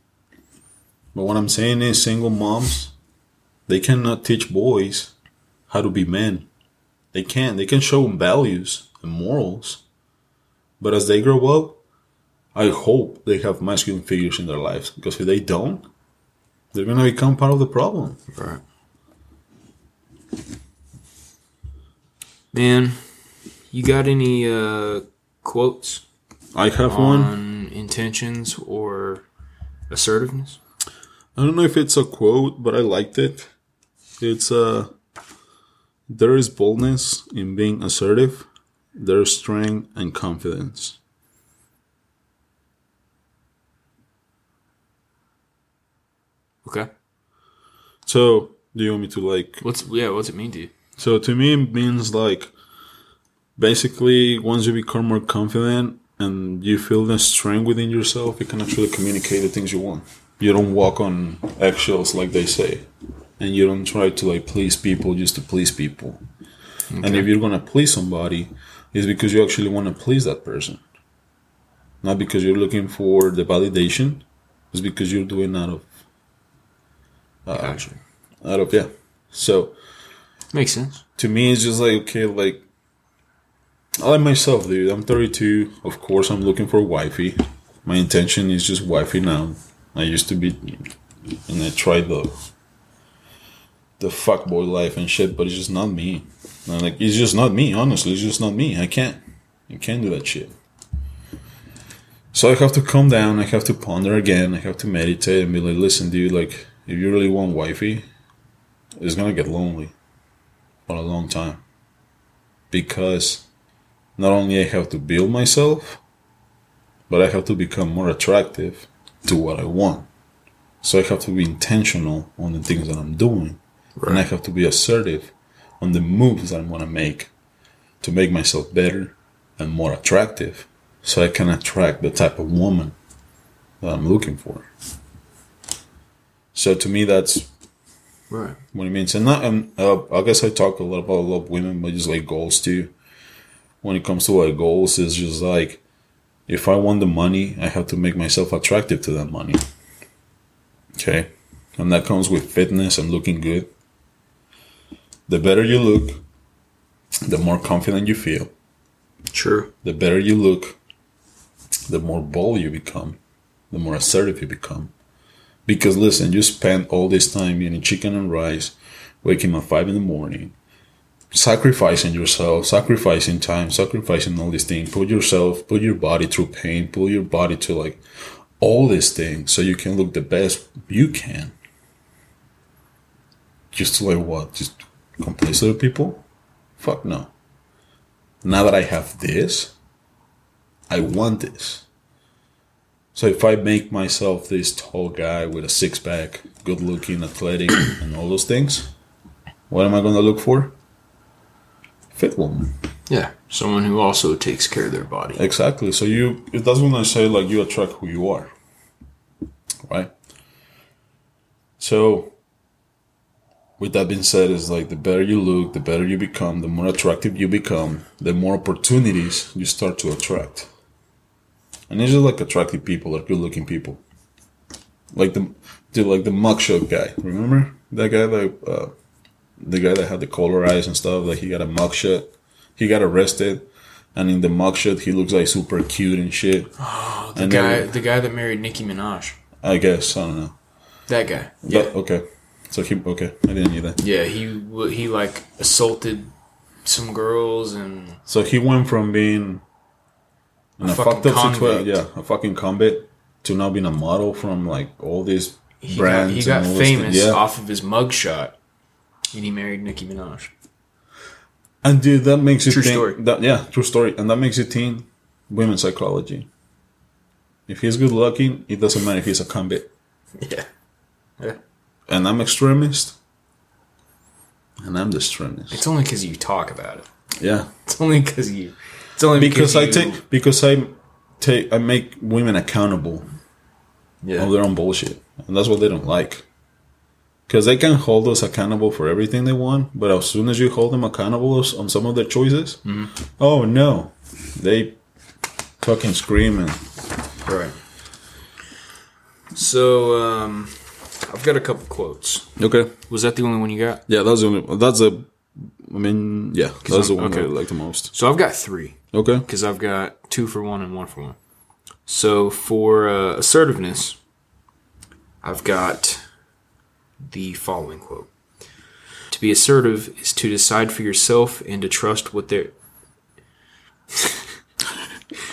But what I'm saying is single moms, they cannot teach boys how to be men. They can. They can show them values and morals. But as they grow up, I hope they have masculine figures in their lives. Because if they don't, they're going to become part of the problem. Right. Man, you got any uh, quotes? I have on one. On intentions or assertiveness? I don't know if it's a quote, but I liked it. It's a... Uh, there is boldness in being assertive. There is strength and confidence. Okay. So, do you want me to like... What's yeah, what's it mean to you? So, to me, it means like... Basically, once you become more confident and you feel the strength within yourself, you can actually communicate the things you want. You don't walk on eggshells like they say. And you don't try to like please people just to please people. Okay. And if you're going to please somebody, it's because you actually want to please that person. Not because you're looking for the validation. It's because you're doing out of... Uh, gotcha. Out of, yeah. So... Makes sense. To me, it's just like, okay, like... I like myself, dude. I'm thirty-two. Of course, I'm looking for wifey. My intention is just wifey now. I used to be... And I tried the... the fuckboy life and shit, but it's just not me. And like, it's just not me, honestly. It's just not me. I can't. I can't do that shit. So I have to calm down. I have to ponder again. I have to meditate and be like, listen, dude, like, if you really want wifey, it's gonna get lonely for a long time. Because not only I have to build myself, but I have to become more attractive to what I want. So I have to be intentional on the things that I'm doing. Right. And I have to be assertive on the moves that I'm going to make to make myself better and more attractive so I can attract the type of woman that I'm looking for. So to me, that's right. what it means. And not, um, uh, I guess I talk a lot about a lot of women, but just like goals too. When it comes to like goals, it's just like, if I want the money, I have to make myself attractive to that money. Okay. and that comes with fitness and looking good. The better you look, the more confident you feel. True. The better you look, the more bold you become, the more assertive you become. Because listen, you spend all this time eating chicken and rice, waking up at five in the morning, sacrificing yourself, sacrificing time, sacrificing all these things. Put yourself, put your body through pain, put your body to like all these things so you can look the best you can. Just to like what? Just complace other people? Fuck no. Now that I have this, I want this. So if I make myself this tall guy with a six-pack, good-looking, athletic, and all those things, what am I going to look for? Fit woman. Yeah, someone who also takes care of their body. Exactly. So you, it doesn't want to say like you attract who you are, right? So with that being said, it's like the better you look, the better you become, the more attractive you become, the more opportunities you start to attract. And it's just like attractive people, like good-looking people, like the, dude, like the mugshot guy. Remember that guy that, uh, the guy that had the color eyes and stuff. Like he got a mugshot, he got arrested, and in the mugshot he looks like super cute and shit. Oh, the and guy, then, the guy that married Nicki Minaj. I guess I don't know. That guy. Yeah. That, okay. So he okay. I didn't need that. Yeah, he he like assaulted some girls and. So he went from being. And a, a fucked up situation, yeah, a fucking convict to now being a model from like all these he brands. Got, he got and famous yeah. off of his mugshot, and he married Nicki Minaj. And dude, that makes you true think. Story. That, yeah, true story, and that makes you think women's psychology. If he's good looking, it doesn't matter if he's a convict. Yeah, yeah. And I'm extremist, and I'm the extremist. It's only because you talk about it. Yeah, it's only because you. It's only because, because I take because I take I make women accountable yeah. of their own bullshit, and that's what they don't like. Because they can hold us accountable for everything they want, but as soon as you hold them accountable on some of their choices, mm-hmm. oh no, they fucking scream and right. So um, I've got a couple quotes. Okay, was that the only one you got? Yeah, that's the only. That's a. I mean, yeah, that's the one okay. that I like the most. So I've got three. Okay. Because I've got two for one and one for one. So for uh, assertiveness, I've got the following quote. To be assertive is to decide for yourself and to trust what they're...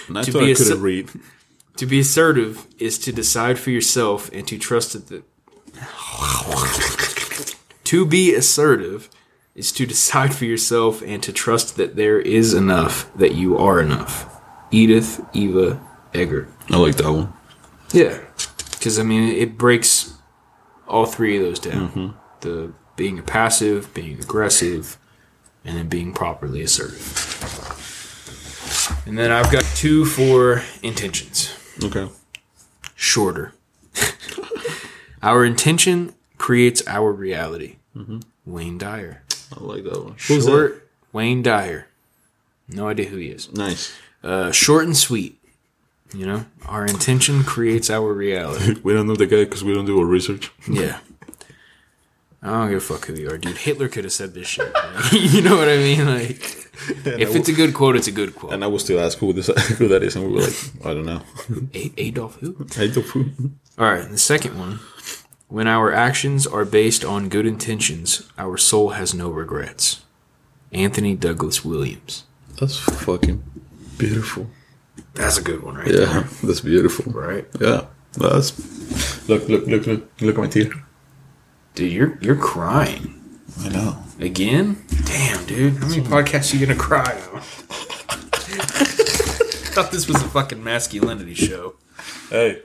and I to thought be I couldn't asser- read. To be assertive is to decide for yourself and to trust that... The- to be assertive... is to decide for yourself and to trust that there is enough, that you are enough. Edith Eva Egger. I like that one. Yeah. Because, I mean, it breaks all three of those down. Mm-hmm. The being passive, being aggressive, and then being properly assertive. And then I've got two for intentions. Okay. Shorter. Our intention creates our reality. Mm-hmm. Wayne Dyer. I like that one. Short, Who's that? Wayne Dyer. No idea who he is. Nice. Uh, short and sweet. You know, our intention creates our reality. We don't know the guy because we don't do our research. Yeah. I don't give a fuck who you are, dude. Hitler could have said this shit. You know what I mean? Like, and if will, it's a good quote, it's a good quote. And I will still ask who, this, who that is, and we were like, I don't know. Adolf who? Adolf who? All right, and the second one. When our actions are based on good intentions, our soul has no regrets. Anthony Douglas Williams. That's fucking beautiful. That's a good one, right? Yeah, there. That's beautiful. Right? Yeah. That's look, look, look, look, look at my teeth. Dude, you're you're crying. I know. Again? Damn, dude. How many podcasts are you gonna cry on? I thought this was a fucking masculinity show. Hey.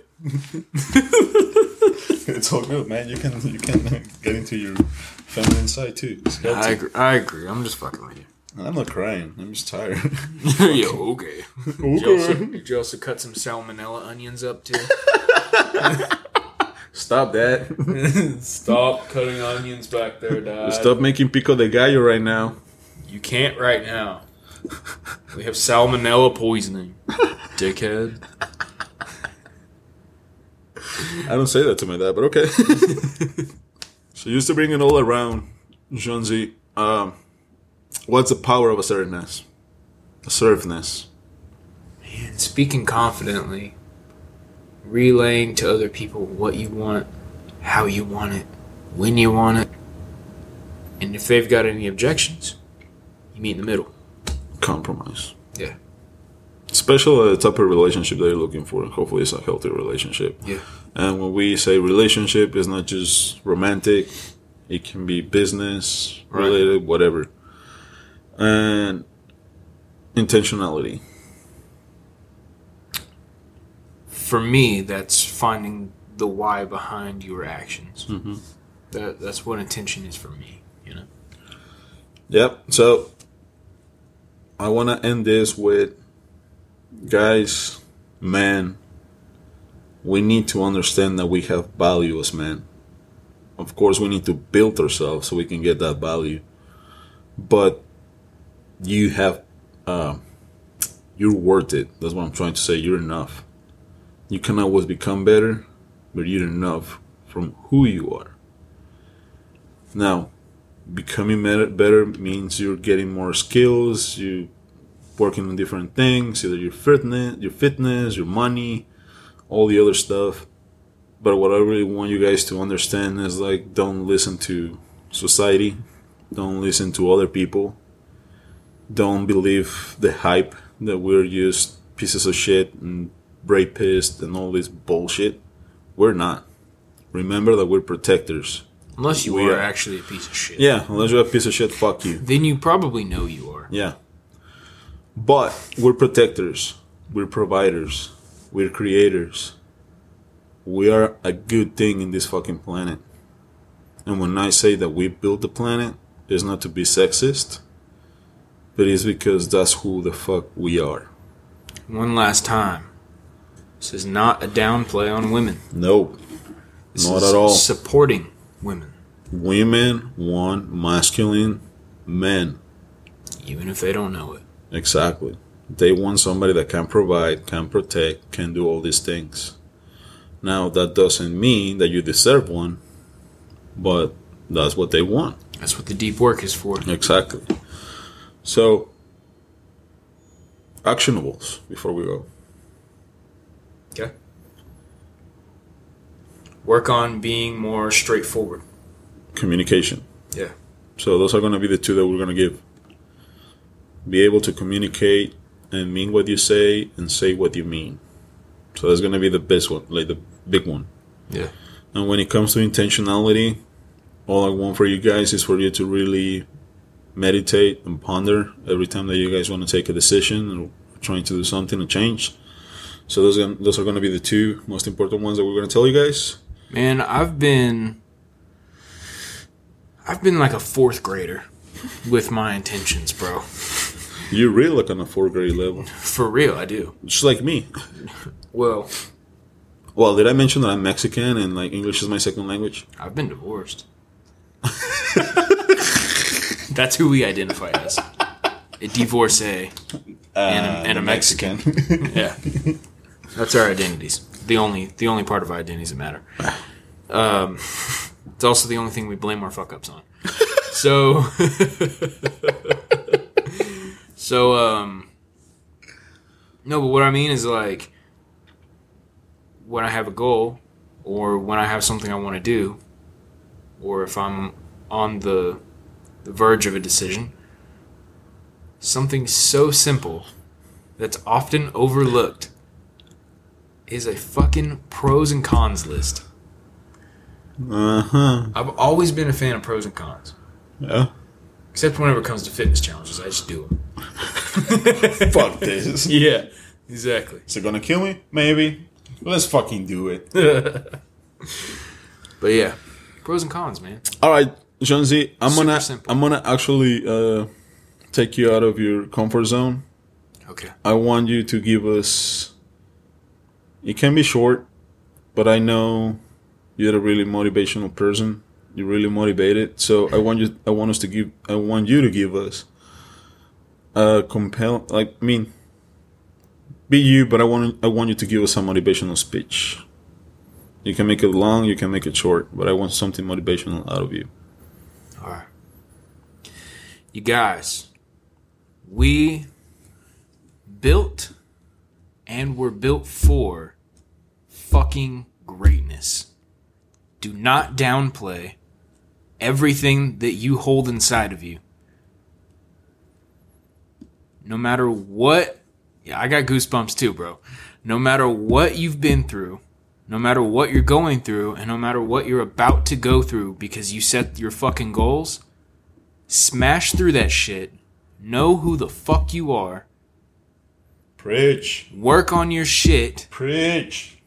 It's all good, man. You can you can get into your feminine side too. I agree. I agree. I'm just fucking with you. I'm not crying. I'm just tired. Yo, okay. okay. Did, you also, did you also cut some salmonella onions up too? Stop that. Stop cutting onions back there, Dad. Stop making pico de gallo right now. You can't right now. We have salmonella poisoning, dickhead. I don't say that to my dad, but okay. So used to bring it all around, Jonesy. Um, what's the power of assertiveness? Assertiveness. Man, speaking confidently, relaying to other people what you want, how you want it, when you want it, and if they've got any objections, you meet in the middle. Compromise. Yeah. Especially the type of relationship that you're looking for. Hopefully it's a healthy relationship. Yeah. And when we say relationship, it's not just romantic. It can be business related, right. Whatever. And intentionality. For me, that's finding the why behind your actions. Mm-hmm. That That's what intention is for me, you know? Yep. So I want to end this with, guys, man, we need to understand that we have value as men. Of course, we need to build ourselves so we can get that value. But you have, uh, you're worth it. That's what I'm trying to say. You're enough. You can always become better, but you're enough from who you are. Now, becoming better means you're getting more skills, you working on different things, either your fitness, your fitness, your money, all the other stuff. But what I really want you guys to understand is, like, don't listen to society. Don't listen to other people. Don't believe the hype that we're just pieces of shit and rapists and all this bullshit. We're not. Remember that we're protectors. Unless you we are actually a piece of shit. Yeah, unless you're a piece of shit, fuck you. Then you probably know you are. Yeah. But we're protectors, we're providers, we're creators. We are a good thing in this fucking planet. And when I say that we built the planet, it's not to be sexist, but it's because that's who the fuck we are. One last time. This is not a downplay on women. No, this not at all. Supporting women. Women want masculine men. Even if they don't know it. Exactly. They want somebody that can provide, can protect, can do all these things. Now, that doesn't mean that you deserve one, but that's what they want. That's what the deep work is for. Exactly. So, actionables before we go. Okay. Work on being more straightforward. Communication. Yeah. So, those are going to be the two that we're going to give. Be able to communicate and mean what you say and say what you mean. So that's going to be the best one, like the big one. Yeah. And when it comes to intentionality, all I want for you guys is for you to really meditate and ponder every time that you guys want to take a decision and trying to do something and change. So those are, those are going to be the two most important ones that we're going to tell you guys. Man, I've been, I've been like a fourth grader with my intentions, bro. You're real, like on a fourth grade level. For real, I do. Just like me. Well. Well, did I mention that I'm Mexican and like English is my second language? I've been divorced. That's who we identify as. A divorcee uh, and a, and a Mexican. Mexican. Yeah. That's our identities. The only the only part of our identities that matter. Um, it's also the only thing we blame our fuck-ups on. So... So, um, no, but what I mean is, like, when I have a goal or when I have something I want to do or if I'm on the, the verge of a decision, something so simple that's often overlooked is a fucking pros and cons list. Uh-huh. I've always been a fan of pros and cons. Yeah. Except whenever it comes to fitness challenges, I just do them. Fuck this. Yeah, exactly. Is it gonna kill me? Maybe. Let's fucking do it. But yeah, pros and cons, man. All right, John Z, I'm Super gonna simple. I'm gonna actually uh, take you out of your comfort zone. Okay. I want you to give us. It can be short, but I know you're a really motivational person. You're really motivated, so I want you. I want us to give. I want you to give us. Uh, compel. Like, I mean, be you, but I want. I want you to give us a motivational speech. You can make it long, you can make it short, but I want something motivational out of you. All right. You guys, we built and were built for fucking greatness. Do not downplay everything that you hold inside of you. No matter what, yeah, I got goosebumps too, bro. No matter what you've been through, no matter what you're going through, and no matter what you're about to go through because you set your fucking goals, smash through that shit. Know who the fuck you are. Preach. Work on your shit. Preach.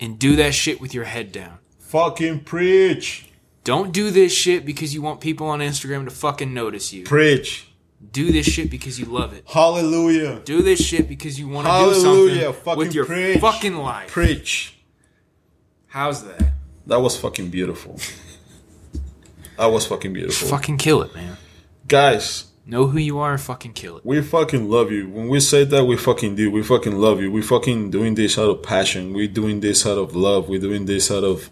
And do that shit with your head down. Fucking preach. Don't do this shit because you want people on Instagram to fucking notice you. Preach. Do this shit because you love it. Hallelujah. Do this shit because you want to do something fucking with your preach. fucking life. Preach. How's that? That was fucking beautiful. That was fucking beautiful. Fucking kill it, man. Guys. Know who you are and fucking kill it. We fucking love you. When we say that, we fucking do. We fucking love you. We fucking doing this out of passion. We doing this out of love. We doing this out of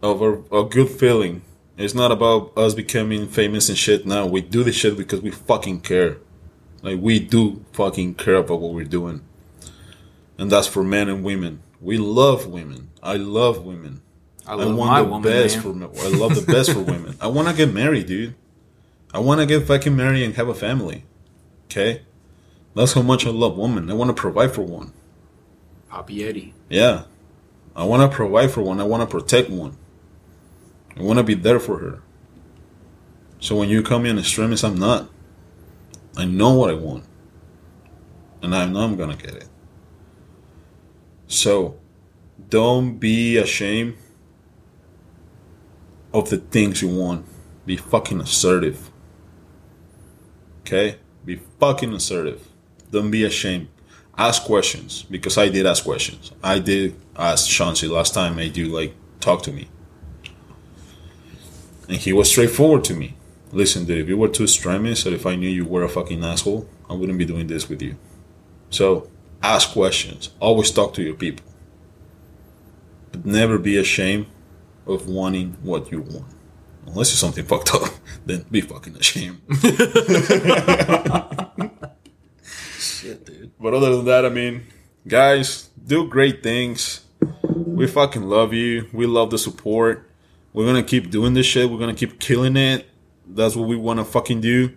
of a good feeling. It's not about us becoming famous and shit now. We do this shit because we fucking care. Like, we do fucking care about what we're doing. And that's for men and women. We love women. I love women. I love I want my the woman, best for I love the best for women. I want to get married, dude. I want to get fucking married and have a family. Okay? That's how much I love women. I want to provide for one. Papi Eddy. Yeah. I want to provide for one. I want to protect one. I want to be there for her. So when you come in extremist, I'm not. I know what I want. And I know I'm going to get it. So don't be ashamed of the things you want. Be fucking assertive. Okay? Be fucking assertive. Don't be ashamed. Ask questions. Because I did ask questions. I did ask Chauncey last time. I do, like, talk to me. And he was straightforward to me. Listen, dude, if you were too extremist, or if I knew you were a fucking asshole, I wouldn't be doing this with you. So, ask questions. Always talk to your people. But never be ashamed of wanting what you want. Unless you're something fucked up, then be fucking ashamed. Shit, dude. But other than that, I mean, guys, do great things. We fucking love you. We love the support. We're going to keep doing this shit. We're going to keep killing it. That's what we want to fucking do.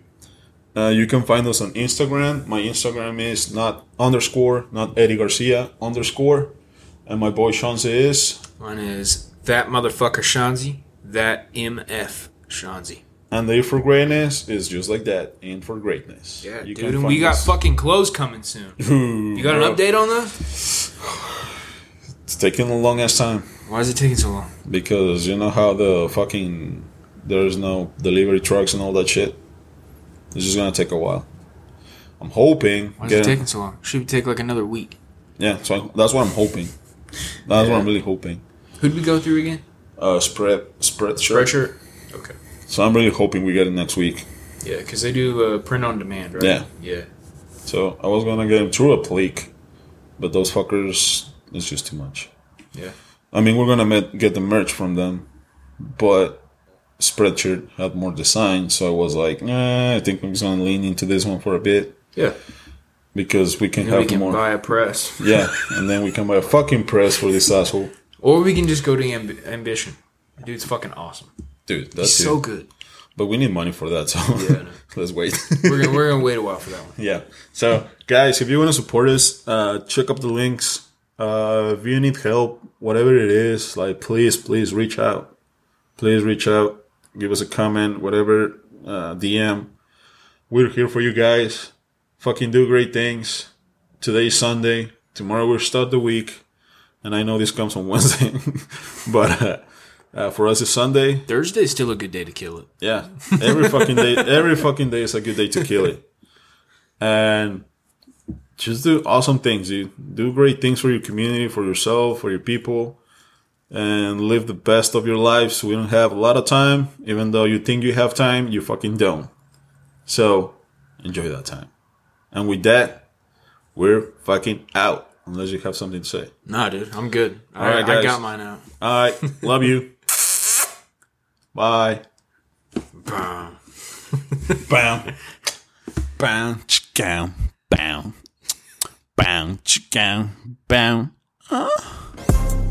Uh, you can find us on Instagram. My Instagram is not underscore, not Eddy Garcia, underscore. And my boy Shawnzy is? Mine is that motherfucker Shawnzy. That M F Shawnzy. And the In For Greatness is just like that. In For Greatness. Yeah, you dude, and we got us. Fucking clothes coming soon. Ooh, you got bro. an update on that? It's taking a long ass time. Why is it taking so long? Because you know how the fucking... There's no delivery trucks and all that shit. It's just going to take a while. I'm hoping... Why is it taking so long? Should take like another week. Yeah, so that's what I'm hoping. That's yeah. what I'm really hoping. Who'd we go through again? Uh, spread, spread shirt. Spread shirt. Okay. So I'm really hoping we get it next week. Yeah, because they do uh, print on demand, right? Yeah. Yeah. So I was gonna get them through a pleek, but those fuckers, it's just too much. Yeah. I mean, we're gonna met, get the merch from them, but Spreadshirt had more design, so I was like, nah, I think I'm just gonna lean into this one for a bit. Yeah. Because we can and have we can more. Buy a press. Yeah, and then we can buy a fucking press for this asshole. Or we can just go to amb- Ambition. Dude's fucking awesome. Dude, that's He's so good. But we need money for that, so yeah, no. Let's wait. we're gonna, we're gonna wait a while for that one. Yeah. So, guys, if you want to support us, uh, check up the links. Uh, if you need help, whatever it is, like, please, please reach out. Please reach out. Give us a comment, whatever. Uh, D M. We're here for you guys. Fucking do great things. Today's Sunday. Tomorrow we'll start the week. And I know this comes on Wednesday, but uh, uh, for us it's Sunday. Thursday's still a good day to kill it. Yeah, every fucking day, every fucking day is a good day to kill it. And just do awesome things, dude. Do great things for your community, for yourself, for your people, and live the best of your lives. We don't have a lot of time, even though you think you have time, you fucking don't. So enjoy that time. And with that, we're fucking out. Unless you have something to say. Nah, dude. I'm good. All I, right, guys. I got mine out. All right. Love you. Bye. Bam. Bam. Bam. Chicken. Bam. Bam. Chicken. Bam. Huh?